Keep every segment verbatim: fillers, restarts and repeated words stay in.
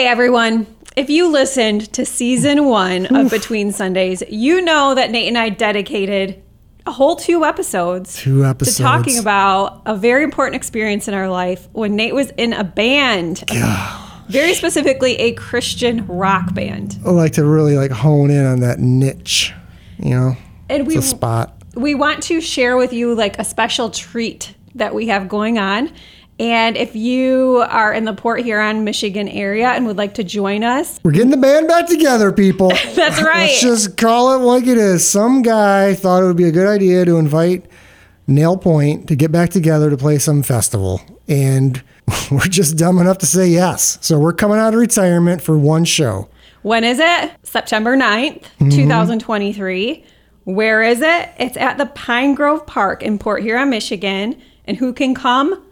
Hey, everyone. If you listened to season one of Between Sundays, you know that Nate and I dedicated a whole two episodes, two episodes. to talking about a very important experience in our life when Nate was in a band. Yeah. Very specifically, a Christian rock band. I like to really like hone in on that niche, you know, and we, it's a spot. We want to share with you like a special treat that we have going on. And if you are in the Port Huron, Michigan area and would like to join us. We're getting the band back together, people. That's right. Let's just call it like it is. Some guy thought it would be a good idea to invite Nail Point to get back together to play some festival. And we're just dumb enough to say yes. So we're coming out of retirement for one show. When is it? September ninth, mm-hmm. two thousand twenty-three. Where is it? It's at the Pine Grove Park in Port Huron, Michigan. And who can come?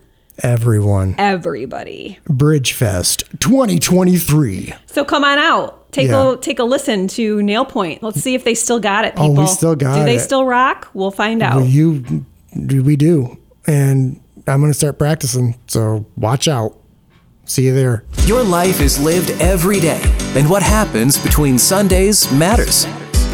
Everyone. Everybody. Bridgefest twenty twenty-three. So come on out. Take yeah. a take a listen to Nail Point. Let's see if they still got it, people. Oh, we still got it. Do they it. still rock? We'll find out. Well, you, we do. And I'm going to start practicing, so watch out. See you there. Your life is lived every day, and what happens between Sundays matters.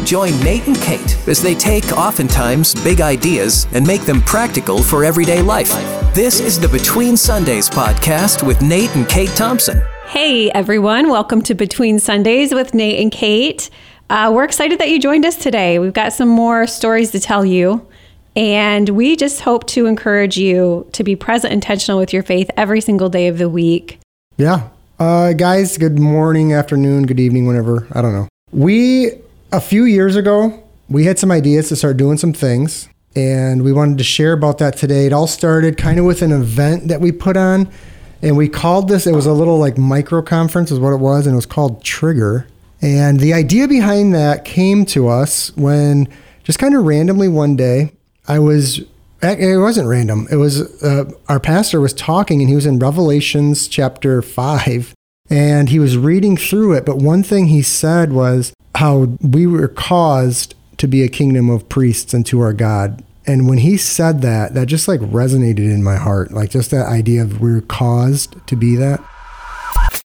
Join Nate and Kate as they take oftentimes big ideas and make them practical for everyday life. This is the Between Sundays podcast with Nate and Kate Thompson. Hey, everyone. Welcome to Between Sundays with Nate and Kate. Uh, we're excited that you joined us today. We've got some more stories to tell you, and we just hope to encourage you to be present, intentional with your faith every single day of the week. Yeah. Uh, guys, good morning, afternoon, good evening, whenever. I don't know. We... A few years ago, we had some ideas to start doing some things, and we wanted to share about that today. It all started kind of with an event that we put on, and we called this, it was a little like micro conference is what it was, and it was called Trigger. And the idea behind that came to us when just kind of randomly one day, I was, it wasn't random, it was uh, our pastor was talking, and he was in Revelations chapter five, and he was reading through it, but one thing he said was, how we were caused to be a kingdom of priests unto our God. And when he said that, that just like resonated in my heart, like just that idea of we were caused to be that.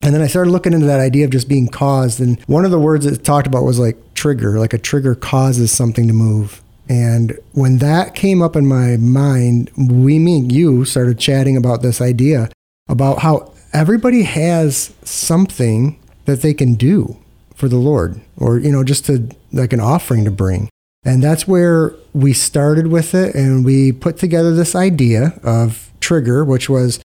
And then I started looking into that idea of just being caused. And one of the words that it talked about was like trigger, like a trigger causes something to move. And when that came up in my mind, we, me and you started chatting about this idea about how everybody has something that they can do for the Lord, or, you know, just to like an offering to bring. And that's where we started with it. And we put together this idea of Trigger, which was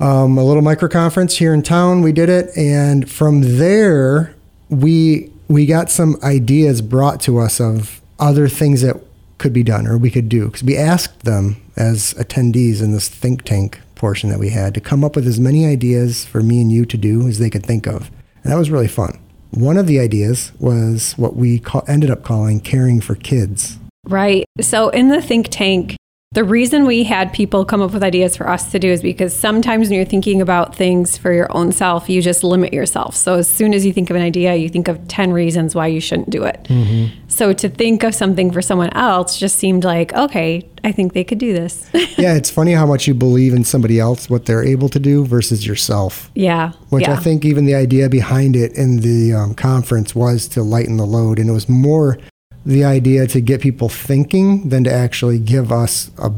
um, a little micro conference here in town. We did it. And from there, we, we got some ideas brought to us of other things that could be done or we could do. Cause we asked them as attendees in this think tank portion that we had to come up with as many ideas for me and you to do as they could think of. And that was really fun. One of the ideas was what we call, ended up calling Caring for Kids. Right. So in the think tank, the reason we had people come up with ideas for us to do is because sometimes when you're thinking about things for your own self, you just limit yourself. So as soon as you think of an idea, you think of ten reasons why you shouldn't do it. Mm-hmm. So to think of something for someone else just seemed like, okay, I think they could do this. Yeah, it's funny how much you believe in somebody else, what they're able to do versus yourself. Yeah. Which yeah. I think even the idea behind it in the um, conference was to lighten the load. And it was more the idea to get people thinking than to actually give us a,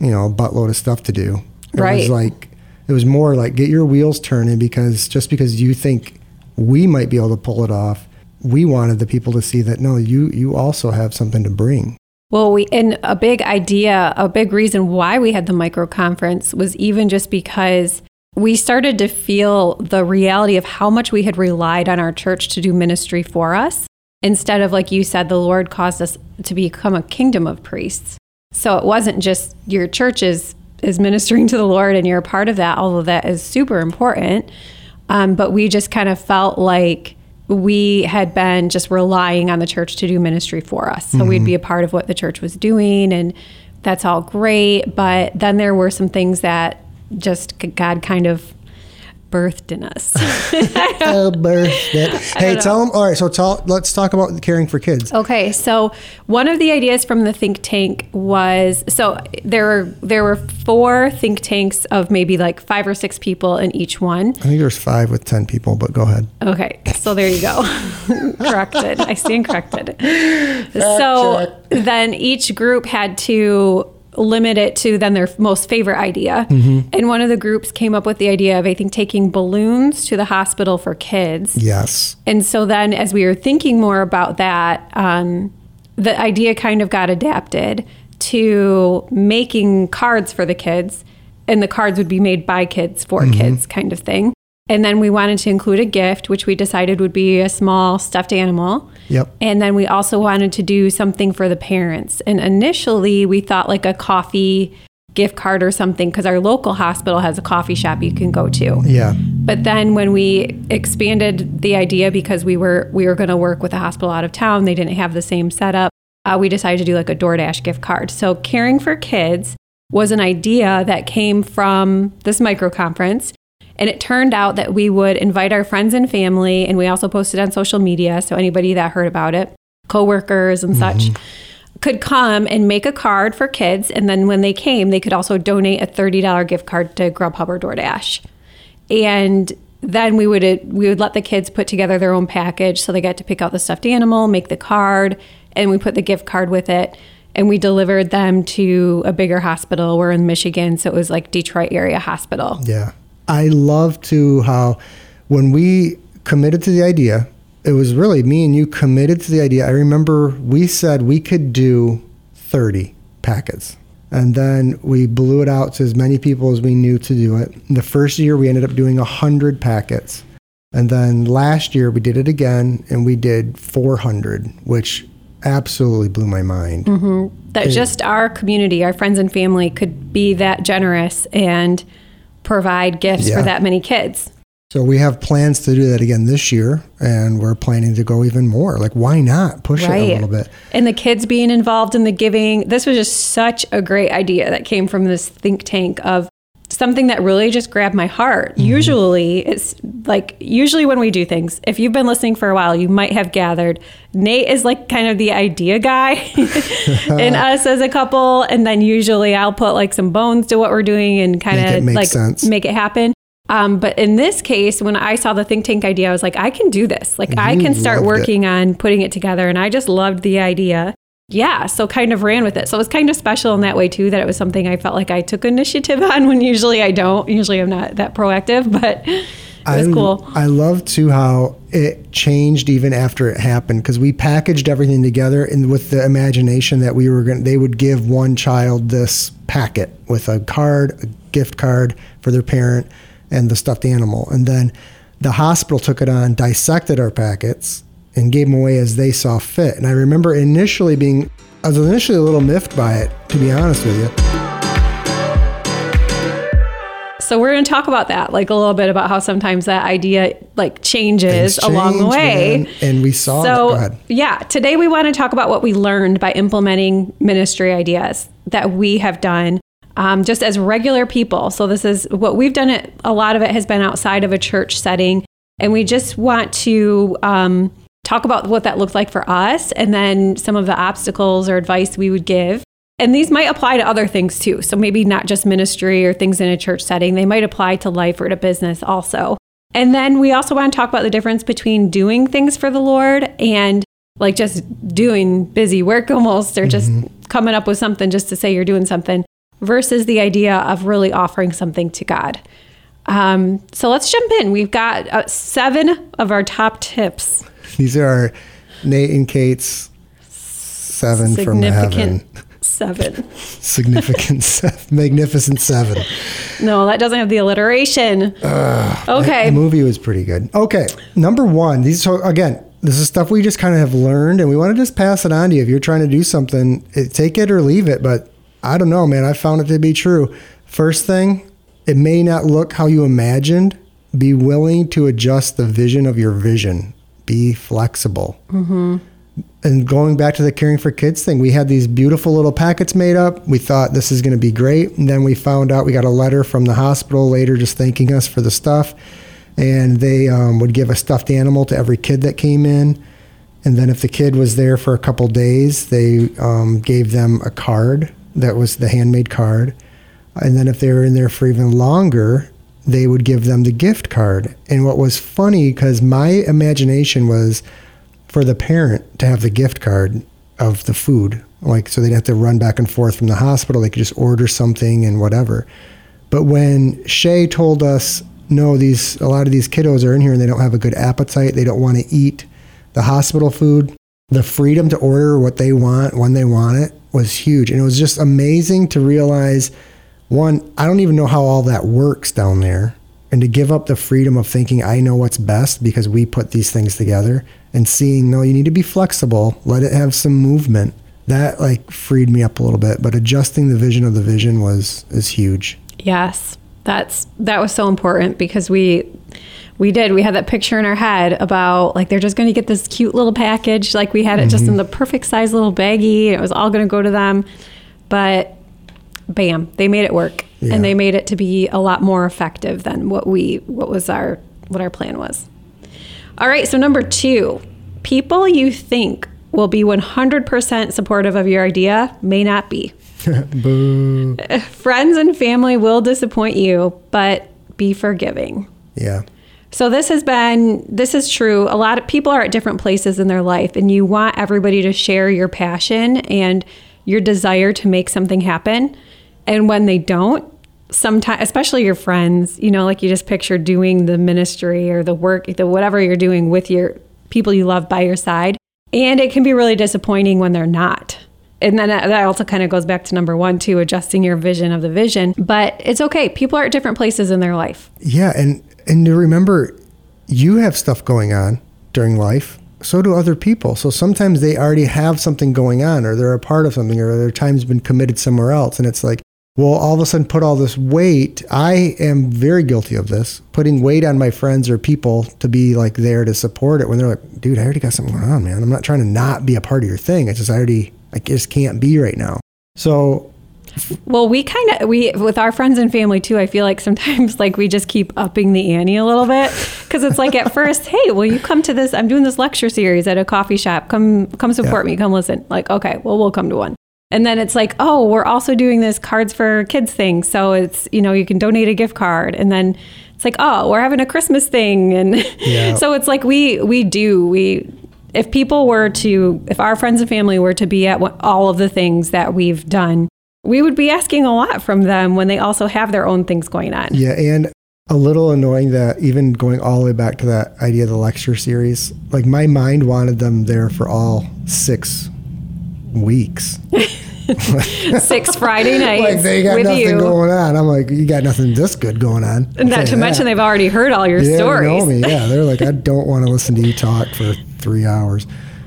you know, a buttload of stuff to do. It right. was like, it was more like get your wheels turning, because just because you think we might be able to pull it off, we wanted the people to see that, no, you, you also have something to bring. Well, we, and a big idea, a big reason why we had the micro conference was even just because we started to feel the reality of how much we had relied on our church to do ministry for us. Instead of, like you said, the Lord caused us to become a kingdom of priests. So it wasn't just your church is, is ministering to the Lord and you're a part of that, although that is super important. Um, but we just kind of felt like we had been just relying on the church to do ministry for us. So mm-hmm. we'd be a part of what the church was doing, and that's all great. But then there were some things that just God kind of birthed in us. birthed it. Hey, tell them. All right, so tell, let's talk about Caring for Kids. Okay, so one of the ideas from the think tank was, so there were there were four think tanks of maybe like five or six people in each one. I think there's five with ten people, but go ahead. Okay, so there you go. Corrected. I stand corrected. Fact so check. Then each group had to limit it to then their most favorite idea. Mm-hmm. And one of the groups came up with the idea of, I think, taking balloons to the hospital for kids. Yes. And so then as we were thinking more about that, um, the idea kind of got adapted to making cards for the kids, and the cards would be made by kids for mm-hmm. kids kind of thing. And then we wanted to include a gift, which we decided would be a small stuffed animal. Yep. And then we also wanted to do something for the parents. And initially, we thought like a coffee gift card or something, because our local hospital has a coffee shop you can go to. Yeah. But then when we expanded the idea, because we were we were going to work with a hospital out of town, they didn't have the same setup, uh, we decided to do like a DoorDash gift card. So Caring for Kids was an idea that came from this micro conference. And it turned out that we would invite our friends and family, and we also posted on social media, so anybody that heard about it, coworkers and mm-hmm. such, could come and make a card for kids. And then when they came, they could also donate a thirty dollars gift card to Grubhub or DoorDash. And then we would we would let the kids put together their own package, so they got to pick out the stuffed animal, make the card, and we put the gift card with it. And we delivered them to a bigger hospital. We're in Michigan, so it was like Detroit area hospital. Yeah. I love to how when we committed to the idea, it was really me and you committed to the idea. I remember we said we could do thirty packets, and then we blew it out to as many people as we knew to do it. The first year we ended up doing one hundred packets. And then last year we did it again and we did four hundred, which absolutely blew my mind. Mm-hmm. That it, just our community, our friends and family could be that generous and provide gifts yeah. for that many kids. So we have plans to do that again this year, and we're planning to go even more. Like, why not push right. it a little bit? And the kids being involved in the giving. This was just such a great idea that came from this think tank of something that really just grabbed my heart. Mm-hmm. Usually, it's like, usually when we do things, if you've been listening for a while, you might have gathered, Nate is like kind of the idea guy and us as a couple. And then usually I'll put like some bones to what we're doing and kind of like sense. Make it happen. Um, but in this case, when I saw the think tank idea, I was like, I can do this. Like, you I can start working it. on putting it together. And I just loved the idea. Yeah, so kind of ran with it. So it was kind of special in that way, too, that it was something I felt like I took initiative on when usually I don't. Usually I'm not that proactive, but it was I, cool. I love, too, how it changed even after it happened, because we packaged everything together and with the imagination that we were going, they would give one child this packet with a card, a gift card for their parent, and the stuffed animal. And then the hospital took it on, dissected our packets, and gave them away as they saw fit. And I remember initially being, I was initially a little miffed by it, to be honest with you. So we're going to talk about that, like a little bit about how sometimes that idea like changes along the way. Man. And we saw so, that. So yeah, today we want to talk about what we learned by implementing ministry ideas that we have done um, just as regular people. So this is what we've done. It, a lot of it has been outside of a church setting, and we just want to um, talk about what that looked like for us, and then some of the obstacles or advice we would give. And these might apply to other things too. So maybe not just ministry or things in a church setting. They might apply to life or to business also. And then we also want to talk about the difference between doing things for the Lord and like just doing busy work almost, or just mm-hmm. coming up with something just to say you're doing something, versus the idea of really offering something to God. Um, so let's jump in. We've got uh, seven of our top tips. These are Nate and Kate's seven from heaven. Seven. Significant seven. Magnificent seven. No, that doesn't have the alliteration. Uh, okay. The movie was pretty good. Okay. Number one, these so again, this is stuff we just kind of have learned, and we want to just pass it on to you. If you're trying to do something, it, take it or leave it. But I don't know, man. I found it to be true. First thing, it may not look how you imagined. Be willing to adjust the vision of your vision. Be flexible. Mm-hmm. And going back to the Caring for Kids thing, we had these beautiful little packets made up. We thought this is going to be great. And then we found out we got a letter from the hospital later just thanking us for the stuff. and they um, would give a stuffed animal to every kid that came in. And then if the kid was there for a couple days, they um, gave them a card that was the handmade card. And then if they were in there for even longer, they would give them the gift card. And what was funny, because my imagination was for the parent to have the gift card of the food, like so they'd have to run back and forth from the hospital. They could just order something and whatever. But when Shay told us, no, these a lot of these kiddos are in here and they don't have a good appetite, they don't want to eat the hospital food, the freedom to order what they want when they want it was huge. And it was just amazing to realize, one, I don't even know how all that works down there, and to give up the freedom of thinking I know what's best because we put these things together, and seeing, no, you need to be flexible, let it have some movement. That like freed me up a little bit, but adjusting the vision of the vision was is huge. Yes, that's that was so important because we we did. We had that picture in our head about like they're just going to get this cute little package. Like we had it mm-hmm. just in the perfect size little baggie. It was all going to go to them, but bam, they made it work. Yeah. And they made it to be a lot more effective than what we what was our what our plan was. All right, so number two, people you think will be one hundred percent supportive of your idea may not be. Boo. Friends and family will disappoint you, but be forgiving. Yeah. So this has been, this is true. A lot of people are at different places in their life, and you want everybody to share your passion and your desire to make something happen. And when they don't, sometimes, especially your friends, you know, like you just picture doing the ministry or the work, the whatever you're doing with your people you love by your side. And it can be really disappointing when they're not. And then that also kind of goes back to number one, too, adjusting your vision of the vision. But it's okay. People are at different places in their life. Yeah. And, and to remember, you have stuff going on during life. So do other people. So sometimes they already have something going on, or they're a part of something, or their time's been committed somewhere else. And it's like, well, all of a sudden put all this weight. I am very guilty of this, putting weight on my friends or people to be like there to support it when they're like, dude, I already got something going on, man. I'm not trying to not be a part of your thing. It's just, I already, I just can't be right now. So. Well, we kind of, we, with our friends and family too, I feel like sometimes like we just keep upping the ante a little bit, because it's like at first, hey, will you come to this? I'm doing this lecture series at a coffee shop. Come, come support yeah. me. Come listen. Like, okay, well, we'll come to one. And then it's like, oh, we're also doing this Cards for Kids thing. So it's, you know, you can donate a gift card. And then it's like, oh, we're having a Christmas thing. And yeah. so it's like, we, we do, we, if people were to, if our friends and family were to be at what, all of the things that we've done, we would be asking a lot from them when they also have their own things going on. Yeah, and a little annoying that even going all the way back to that idea of the lecture series, like my mind wanted them there for all six weeks. Six Friday nights. Like they got with nothing you. Going on. I'm like, you got nothing this good going on. I'll Not to mention that. They've already heard all your yeah, stories. They know me. Yeah, they're like, I don't want to listen to you talk for three hours.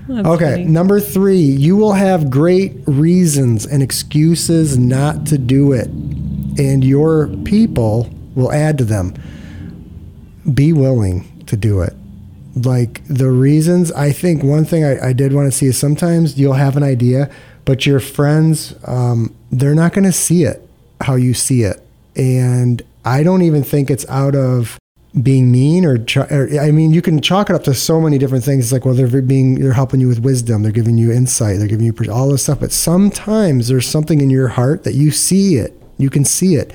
That's okay, funny. Number three, you will have great reasons and excuses not to do it, and your people will add to them. Be willing to do it. Like the reasons, I think one thing I, I did want to see is sometimes you'll have an idea, but your friends, um, they're not going to see it how you see it. And I don't even think it's out of being mean or, or I mean, you can chalk it up to so many different things. It's like, well, they're being, they're helping you with wisdom. They're giving you insight. They're giving you all this stuff. But sometimes there's something in your heart that you see it, you can see it.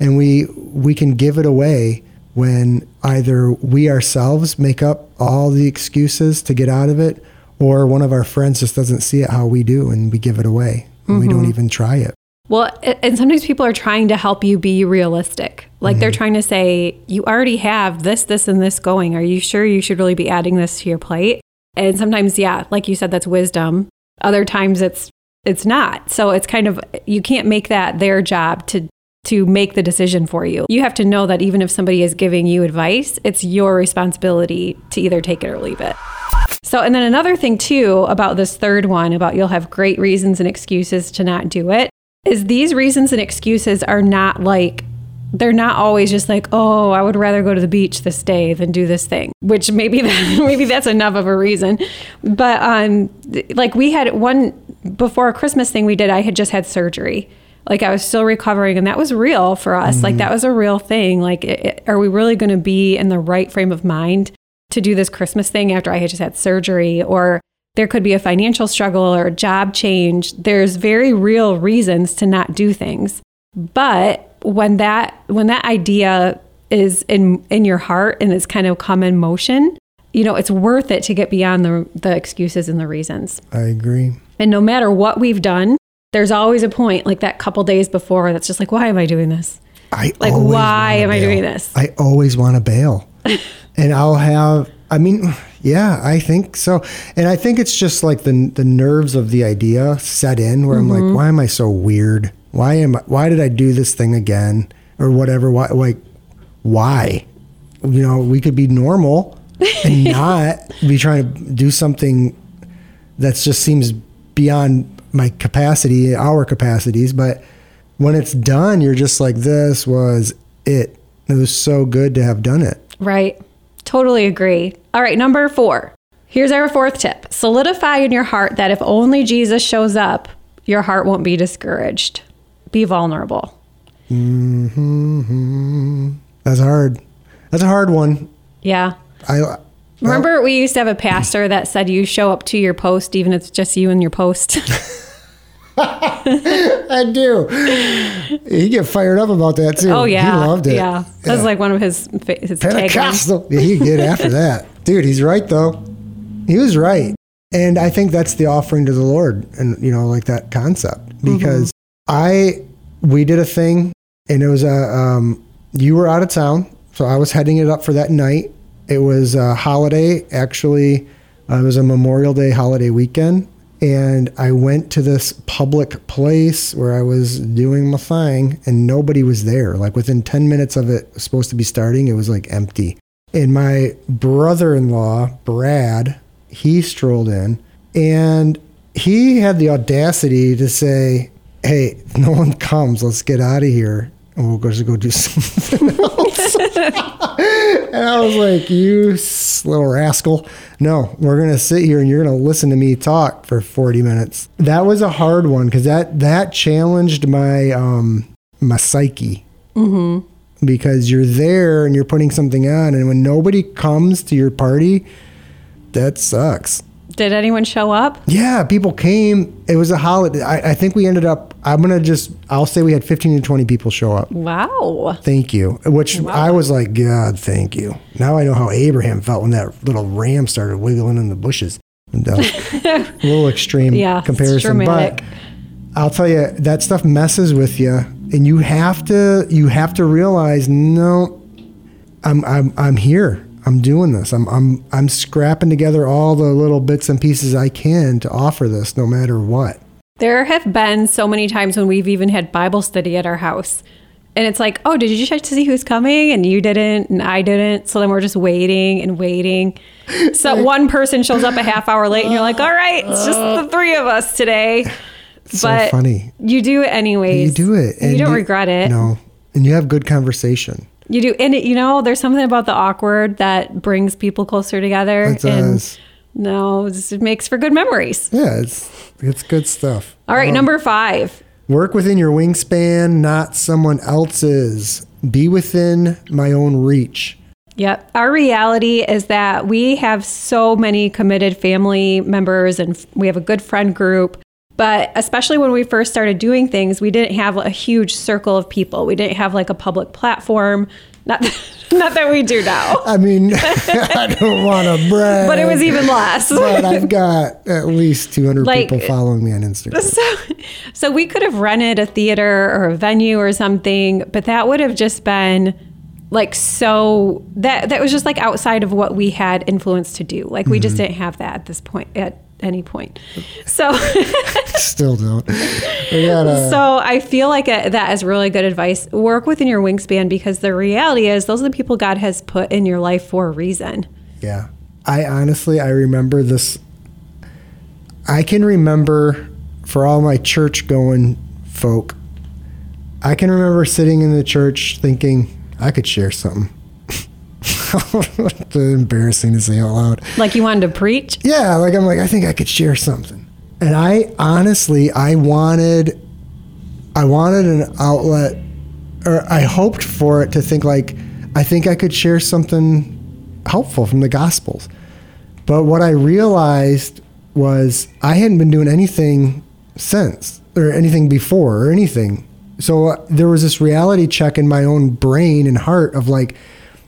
And we, we can give it away when either we ourselves make up all the excuses to get out of it, or one of our friends just doesn't see it how we do. And we give it away and mm-hmm. we don't even try it. Well, and sometimes people are trying to help you be realistic. Like mm-hmm. they're trying to say, you already have this, this, and this going. Are you sure you should really be adding this to your plate? And sometimes, yeah, like you said, that's wisdom. Other times it's it's not. So it's kind of, you can't make that their job to, to make the decision for you. You have to know that even if somebody is giving you advice, it's your responsibility to either take it or leave it. So, and then another thing too about this third one, about you'll have great reasons and excuses to not do it, is these reasons and excuses are not like, they're not always just like, oh, I would rather go to the beach this day than do this thing, which maybe that, maybe that's enough of a reason. But um, like we had one, before a Christmas thing we did, I had just had surgery like I was still recovering, and that was real for us. Mm-hmm. Like that was a real thing. Like, it, it, are we really going to be in the right frame of mind to do this Christmas thing after I had just had surgery? Or there could be a financial struggle or a job change. There's very real reasons to not do things. But when that when that idea is in in your heart and it's kind of come in motion, you know, it's worth it to get beyond the the excuses and the reasons. I agree. And no matter what we've done, there's always a point, like that couple days before, that's just like, why am I doing this? I like, why am I doing this? I always want to bail. And I'll have, I mean, yeah, I think so. And I think it's just like the the nerves of the idea set in where mm-hmm. I'm like, why am I so weird? Why am I, why did I do this thing again? Or whatever, why, like, why? You know, we could be normal and not be trying to do something that just seems beyond my capacity, our capacities. But when it's done, you're just like, this was it. It was so good to have done it. Right. Totally agree. All right. Number four. Here's our fourth tip. Solidify in your heart that if only Jesus shows up, your heart won't be discouraged. Be vulnerable. Mm-hmm. That's hard. That's a hard one. Yeah. I, I Remember we used to have a pastor that said you show up to your post even if it's just you and your post? I do. He'd get fired up about that too. Oh yeah. He loved it. Yeah. That yeah. was like one of his, his Pentecostal. Yeah, he'd get after that. Dude, he's right though. He was right. And I think that's the offering to the Lord, and you know, like that concept, because mm-hmm. I, we did a thing, and it was a, um, you were out of town. So I was heading it up for that night. It was a holiday, actually. Uh, it was a Memorial Day holiday weekend. And I went to this public place where I was doing my thing, and nobody was there. Like within ten minutes of it supposed to be starting, it was like empty. And my brother-in-law, Brad, he strolled in, and he had the audacity to say, hey, no one comes, let's get out of here. And we'll just go do something else. And I was like, you little rascal. No, we're going to sit here and you're going to listen to me talk for forty minutes. That was a hard one because that, that challenged my um, my psyche. Mm-hmm. Because you're there and you're putting something on, and when nobody comes to your party, that sucks. Did anyone show up? Yeah, people came. It was a holiday. I, I think we ended up, I'm going to just, I'll say we had fifteen to twenty people show up. Wow. Thank you. Which wow. I was like, God, thank you. Now I know how Abraham felt when that little ram started wiggling in the bushes. And, uh, a little extreme yeah, comparison. But I'll tell you, that stuff messes with you. And you have to, you have to realize, no, I'm, I'm, I'm here. I'm doing this. I'm I'm I'm scrapping together all the little bits and pieces I can to offer this no matter what. There have been so many times when we've even had Bible study at our house. And it's like, oh, did you check to see who's coming? And you didn't, and I didn't. So then we're just waiting and waiting. So one person shows up a half hour late, and you're like, all right, it's just the three of us today. It's but so funny. You do it anyways. You do it. And you don't you, regret it. No. And you have good conversation. You do. And, it, you know, there's something about the awkward that brings people closer together. It does. And, no, it makes for good memories. Yeah, it's it's good stuff. All right, um, number five. Work within your wingspan, not someone else's. Be within my own reach. Yep. Our reality is that we have so many committed family members, and we have a good friend group. But especially when we first started doing things, we didn't have a huge circle of people. We didn't have like a public platform. Not that, not that we do now. I mean, I don't want to brag. But it was even less. But I've got at least two hundred like, people following me on Instagram. So, so we could have rented a theater or a venue or something, but that would have just been like so, that that was just like outside of what we had influence to do. Like we mm-hmm. just didn't have that at this point. At, any point. So still don't. Gotta, so I feel like a, that is really good advice. Work within your wingspan, because the reality is those are the people God has put in your life for a reason. Yeah. I honestly, I remember this. I can remember for all my church going folk, I can remember sitting in the church thinking I could share something. It's embarrassing to say out loud. Like you wanted to preach? Yeah, like I'm like, I think I could share something. And I honestly, I wanted I wanted an outlet, or I hoped for it to think like, I think I could share something helpful from the Gospels. But what I realized was I hadn't been doing anything since, or anything before, or anything. So uh, there was this reality check in my own brain and heart of like,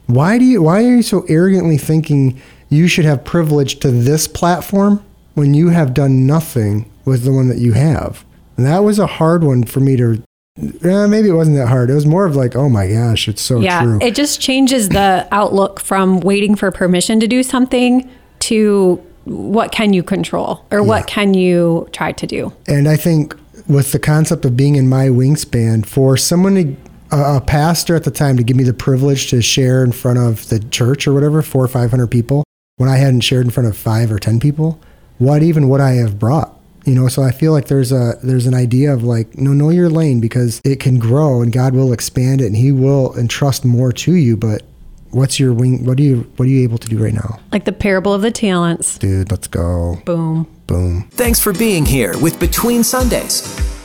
why do you, why are you so arrogantly thinking you should have privilege to this platform when you have done nothing with the one that you have? And that was a hard one for me to, eh, maybe it wasn't that hard. It was more of like, oh my gosh, it's so yeah, true. Yeah, it just changes the outlook from waiting for permission to do something to what can you control or yeah. what can you try to do? And I think with the concept of being in my wingspan, for someone to, a pastor at the time to give me the privilege to share in front of the church or whatever, four or five hundred people, when I hadn't shared in front of five or ten people, what even would I have brought? You know, so I feel like there's a, there's an idea of like, no, know your lane, because it can grow and God will expand it and he will entrust more to you. But what's your wing? What do you, what are you able to do right now? Like the parable of the talents. Dude, let's go. Boom. Boom. Thanks for being here with Between Sundays.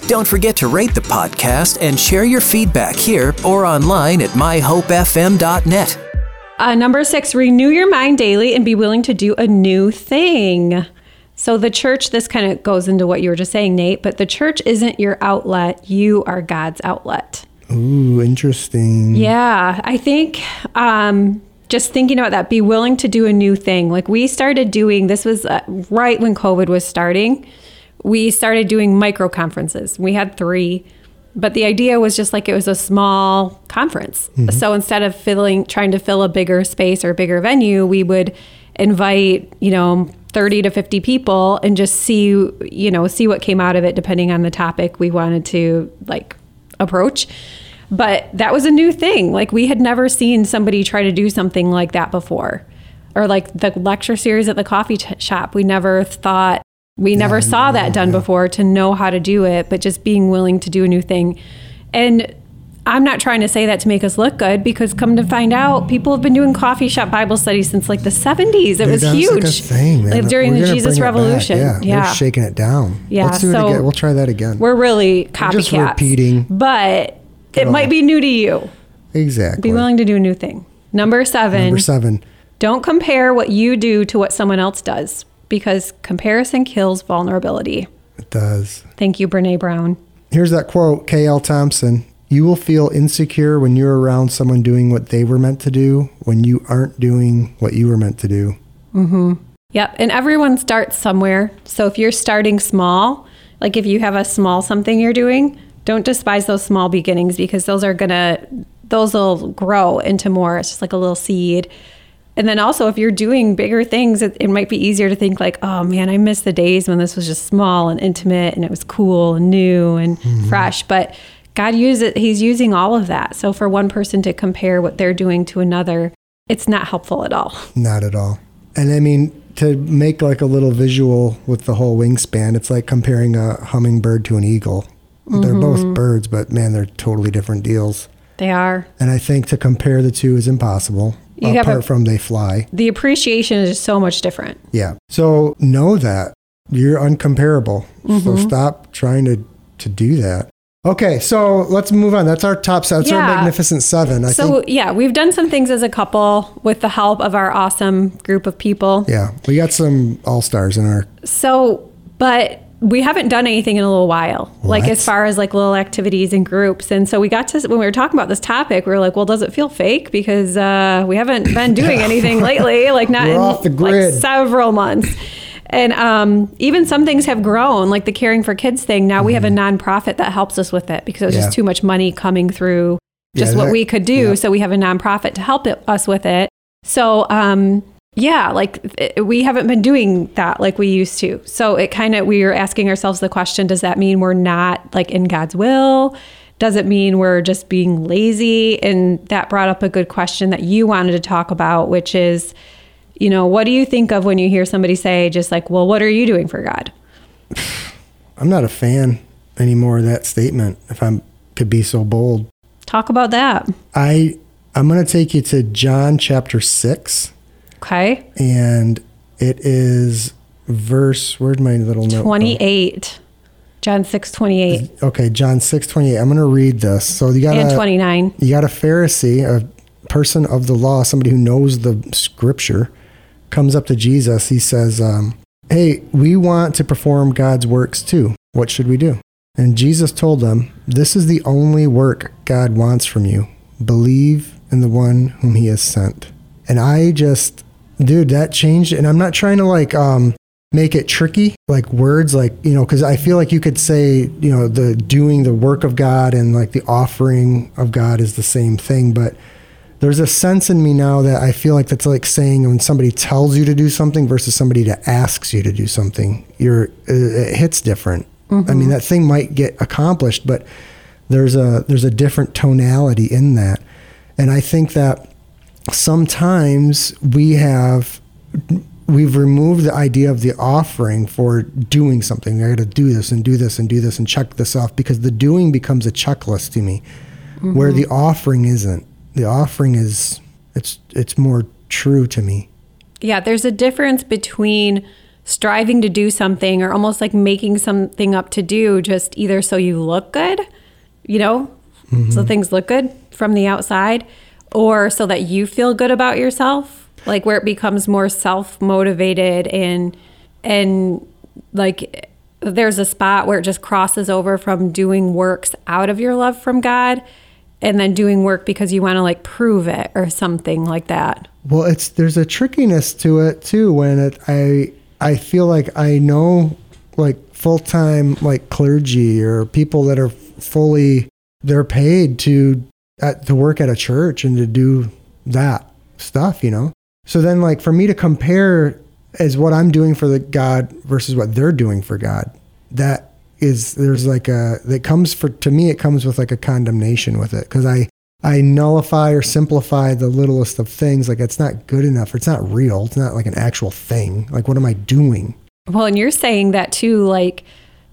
Don't forget to rate the podcast and share your feedback here or online at my hope f m dot net. Uh, number six, renew your mind daily and be willing to do a new thing. So the church, this kind of goes into what you were just saying, Nate, but the church isn't your outlet. You are God's outlet. Ooh, interesting. Yeah, I think um, just thinking about that, be willing to do a new thing. Like we started doing, this was uh, right when COVID was starting. We started doing micro conferences. We had three, but the idea was just like it was a small conference. Mm-hmm. So instead of filling, trying to fill a bigger space or a bigger venue, we would invite, you know, thirty to fifty people and just see, you know, see what came out of it depending on the topic we wanted to like approach. But that was a new thing. Like we had never seen somebody try to do something like that before, or like the lecture series at the coffee t- shop. We never thought We never yeah, saw that done yeah. before, to know how to do it, but just being willing to do a new thing. And I'm not trying to say that to make us look good, because come to find out, people have been doing coffee shop Bible studies since like the seventies. It Dude, was huge. Like thing, like during we're the Jesus Revolution. Yeah, yeah. We're shaking it down. Yeah. Let's do so it again. We'll try that again. We're really copycats. We're just repeating. But it all. Might be new to you. Exactly. Be willing to do a new thing. Number seven. Number seven. Don't compare what you do to what someone else does, because comparison kills vulnerability. It does. Thank you, Brene Brown. Here's that quote, K L Thompson. You will feel insecure when you're around someone doing what they were meant to do when you aren't doing what you were meant to do. Mm-hmm. Yep. And everyone starts somewhere. So if you're starting small, like if you have a small something you're doing, don't despise those small beginnings, because those are going to, those will grow into more. It's just like a little seed. And then also, if you're doing bigger things, it, it might be easier to think like, oh man, I miss the days when this was just small and intimate and it was cool and new and mm-hmm. fresh. But God uses it. He's using all of that. So for one person to compare what they're doing to another, it's not helpful at all. Not at all. And I mean, to make like a little visual with the whole wingspan, it's like comparing a hummingbird to an eagle. Mm-hmm. They're both birds, but man, they're totally different deals. They are. And I think to compare the two is impossible. You apart a, from they fly. The appreciation is so much different. Yeah. So know that you're uncomparable. Mm-hmm. So stop trying to, to do that. Okay. So let's move on. That's our top seven. That's yeah. our magnificent seven. I so think. yeah, we've done some things as a couple with the help of our awesome group of people. Yeah. We got some all-stars in our... So, but... we haven't done anything in a little while, what? like as far as like little activities and groups. And so we got to, when we were talking about this topic, we were like, well, does it feel fake? Because uh, we haven't been doing anything lately, like not we're in off the grid. Like several months. And um, even some things have grown, like the Caring for Kids thing. Now mm-hmm. we have a nonprofit that helps us with it, because it was yeah. just too much money coming through just yeah, what that, we could do. Yeah. So we have a nonprofit to help it, us with it. So, um, Yeah, like it, we haven't been doing that like we used to. So it kind of, we are asking ourselves the question, does that mean we're not like in God's will? Does it mean we're just being lazy? And that brought up a good question that you wanted to talk about, which is, you know, what do you think of when you hear somebody say just like, well, what are you doing for God? I'm not a fan anymore of that statement, if I'm to be so bold. Talk about that. I, I'm going to take you to John chapter six. Okay. And it is verse, where'd my little note twenty-eight. Go? John six twenty-eight. Okay, John six twenty-eight. I'm going to read this. So you got and a, twenty-nine. You got a Pharisee, a person of the law, somebody who knows the scripture, comes up to Jesus. He says, um, hey, we want to perform God's works too. What should we do? And Jesus told them, this is the only work God wants from you. Believe in the one whom he has sent. And I just, dude, that changed. And I'm not trying to like um, make it tricky, like words, like, you know, because I feel like you could say, you know, the doing the work of God and like the offering of God is the same thing. But there's a sense in me now that I feel like that's like saying when somebody tells you to do something versus somebody that asks you to do something, you're, it hits different. Mm-hmm. I mean, that thing might get accomplished, but there's a, there's a different tonality in that. And I think that sometimes we have, we've removed the idea of the offering for doing something. I got to do this and do this and do this and check this off, because the doing becomes a checklist to me, mm-hmm. where the offering isn't. The offering is, it's, it's more true to me. Yeah. There's a difference between striving to do something or almost like making something up to do, just either so you look good, you know, mm-hmm. so things look good from the outside, or so that you feel good about yourself, like where it becomes more self-motivated and, and like there's a spot where it just crosses over from doing works out of your love from God and then doing work because you want to like prove it or something like that. Well, it's, there's a trickiness to it too, when it, I, I feel like I know like full-time like clergy or people that are fully, they're paid to at, to work at a church and to do that stuff, you know? So then like for me to compare as what I'm doing for the God versus what they're doing for God, that is, there's like a, that comes for, to me, it comes with like a condemnation with it. Cause I, I nullify or simplify the littlest of things. Like it's not good enough. It's not real. It's not like an actual thing. Like what am I doing? Well, and you're saying that too, like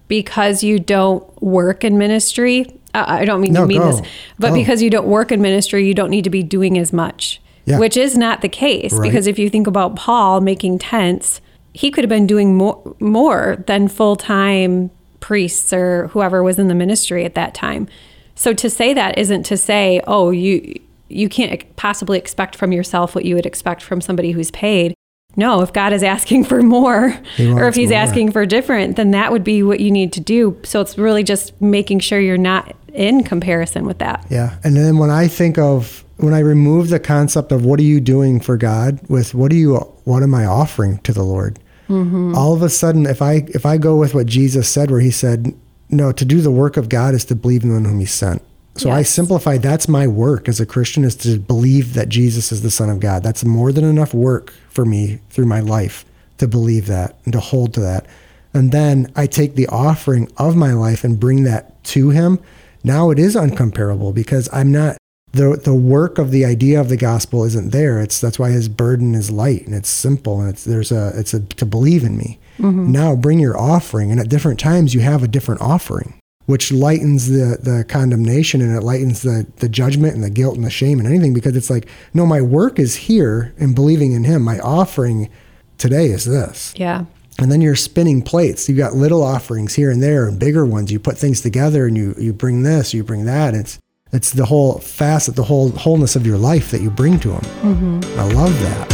because you don't work in ministry. Uh, I don't mean no, you mean go. this, but oh. because you don't work in ministry, you don't need to be doing as much, yeah. which is not the case. Right. Because if you think about Paul making tents, he could have been doing more, more than full-time priests or whoever was in the ministry at that time. So to say that isn't to say, oh, you you can't possibly expect from yourself what you would expect from somebody who's paid. No, if God is asking for more, or if he's more. asking for different, then that would be what you need to do. So it's really just making sure you're not in comparison with that. Yeah. And then when I think of, when I remove the concept of what are you doing for God with what are you, what am I offering to the Lord? Mm-hmm. All of a sudden, if I if I go with what Jesus said, where he said, no, to do the work of God is to believe in the one whom he sent. So yes. I simplify, that's my work as a Christian, is to believe that Jesus is the Son of God. That's more than enough work for me through my life to believe that and to hold to that. And then I take the offering of my life and bring that to him. Now it is uncomparable because I'm not, the the work of the idea of the gospel isn't there. It's that's why his burden is light and it's simple and it's there's a it's a to believe in me. Mm-hmm. Now bring your offering, and at different times you have a different offering, which lightens the the condemnation and it lightens the the judgment and the guilt and the shame and anything, because it's like, no, my work is here in believing in him. My offering today is this. Yeah. And then you're spinning plates. You've got little offerings here and there and bigger ones. You put things together and you you bring this, you bring that. It's It's the whole facet, the whole wholeness of your life that you bring to him. Mm-hmm. I love that.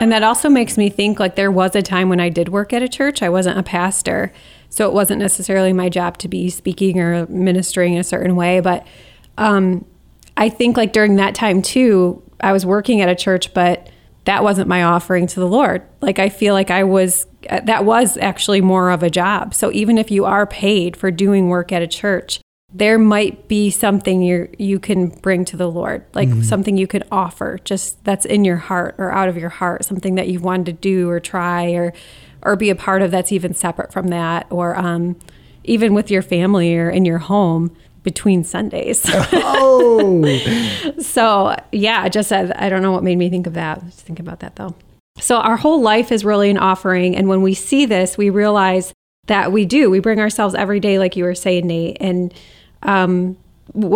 And that also makes me think, like, there was a time when I did work at a church. I wasn't a pastor, so it wasn't necessarily my job to be speaking or ministering in a certain way. But um, I think, like, during that time, too, I was working at a church, but that wasn't my offering to the Lord. Like, I feel like I was... that was actually more of a job. So even if you are paid for doing work at a church, there might be something you you can bring to the Lord, like mm-hmm. something you could offer, just that's in your heart or out of your heart, something that you wanted to do or try or or be a part of that's even separate from that, or um, even with your family or in your home between Sundays. oh, So yeah, just I, I don't know what made me think of that. Just think about that though. So our whole life is really an offering. And when we see this, we realize that we do. We bring ourselves every day, like you were saying, Nate. And um,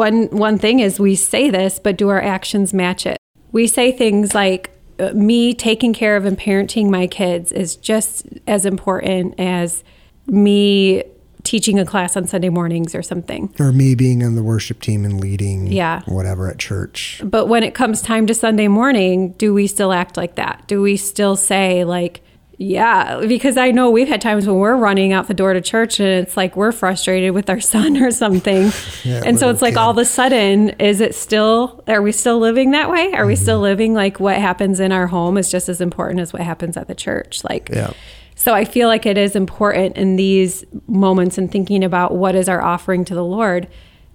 one one thing is we say this, but do our actions match it? We say things like, me taking care of and parenting my kids is just as important as me teaching a class on Sunday mornings or something. Or me being on the worship team and leading yeah. whatever at church. But when it comes time to Sunday morning, do we still act like that? Do we still say like, yeah, because I know we've had times when we're running out the door to church and it's like we're frustrated with our son or something. yeah, and so it's like kid. All of a sudden, is it still, are we still living that way? Are mm-hmm. we still living like what happens in our home is just as important as what happens at the church? Like, yeah. So I feel like it is important in these moments and thinking about what is our offering to the Lord,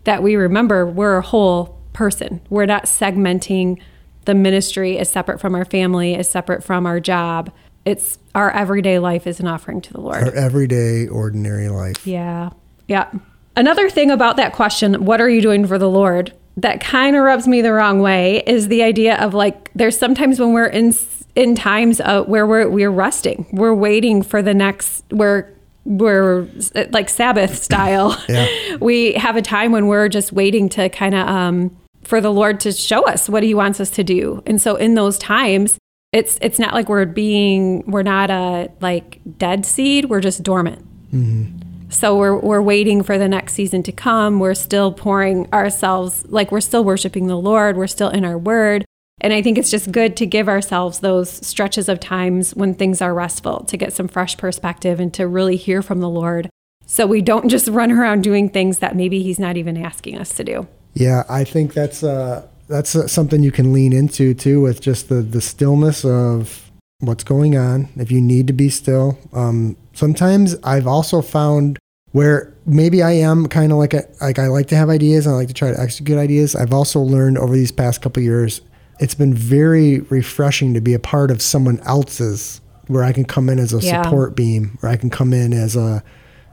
that we remember we're a whole person. We're not segmenting the ministry as separate from our family, as separate from our job. It's our everyday life is an offering to the Lord. Our everyday, ordinary life. Yeah. Yeah. Another thing about that question, what are you doing for the Lord, that kind of rubs me the wrong way is the idea of like, there's sometimes when we're in in times uh, where we're we're resting, we're waiting for the next, we're, we're like Sabbath style. yeah. We have a time when we're just waiting to kind of, um, for the Lord to show us what he wants us to do. And so in those times, it's it's not like we're being, we're not a like dead seed, we're just dormant. Mm-hmm. So we're we're waiting for the next season to come. We're still pouring ourselves, like we're still worshiping the Lord, we're still in our word. And I think it's just good to give ourselves those stretches of times when things are restful, to get some fresh perspective and to really hear from the Lord. So we don't just run around doing things that maybe he's not even asking us to do. Yeah, I think that's uh, that's uh, something you can lean into too, with just the, the stillness of what's going on, if you need to be still. Um, sometimes I've also found where maybe I am kind of like, a, like I like to have ideas, and I like to try to execute ideas. I've also learned over these past couple of years, it's been very refreshing to be a part of someone else's, where I can come in as a yeah. support beam, or I can come in as a,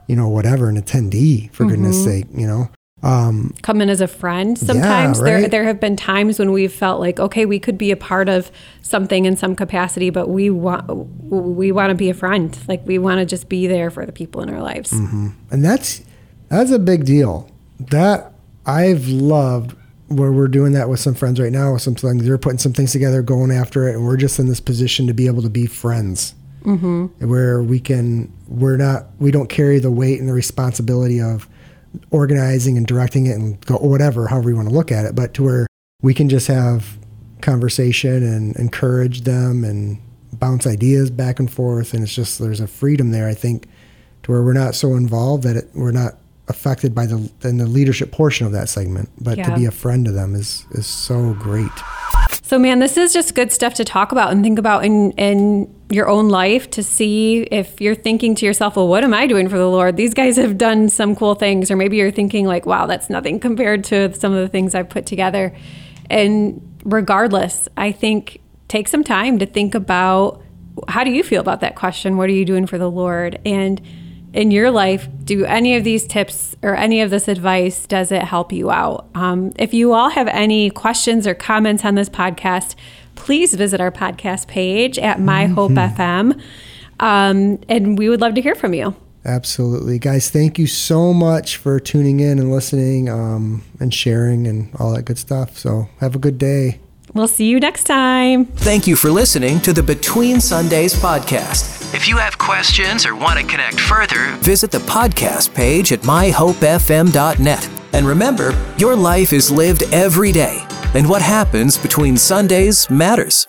you know, whatever, an attendee, for mm-hmm. goodness sake, you know. Um, come in as a friend sometimes. Yeah, right? There there have been times when we've felt like, okay, we could be a part of something in some capacity, but we want we want to be a friend. Like we want to just be there for the people in our lives. Mm-hmm. And that's that's a big deal. That I've loved, where we're doing that with some friends right now, with some things, they're putting some things together, going after it. And we're just in this position to be able to be friends mm-hmm. where we can, we're not, we don't carry the weight and the responsibility of organizing and directing it and go, or whatever, however you want to look at it, but to where we can just have conversation and encourage them and bounce ideas back and forth. And it's just, there's a freedom there, I think, to where we're not so involved that it, we're not affected by the in the leadership portion of that segment, but yeah. to be a friend to them is is so great. So man, this is just good stuff to talk about and think about in in your own life, to see if you're thinking to yourself, well, what am I doing for the Lord? These guys have done some cool things. Or maybe you're thinking like, wow, that's nothing compared to some of the things I've put together. And regardless, I think take some time to think about, how do you feel about that question? What are you doing for the Lord? And in your life, do any of these tips or any of this advice, does it help you out? Um, if you all have any questions or comments on this podcast, please visit our podcast page at My Hope F M. Um, and we would love to hear from you. Absolutely. Guys, thank you so much for tuning in and listening um, and sharing and all that good stuff. So have a good day. We'll see you next time. Thank you for listening to the Between Sundays podcast. If you have questions or want to connect further, visit the podcast page at my hope f m dot net. And remember, your life is lived every day, and what happens between Sundays matters.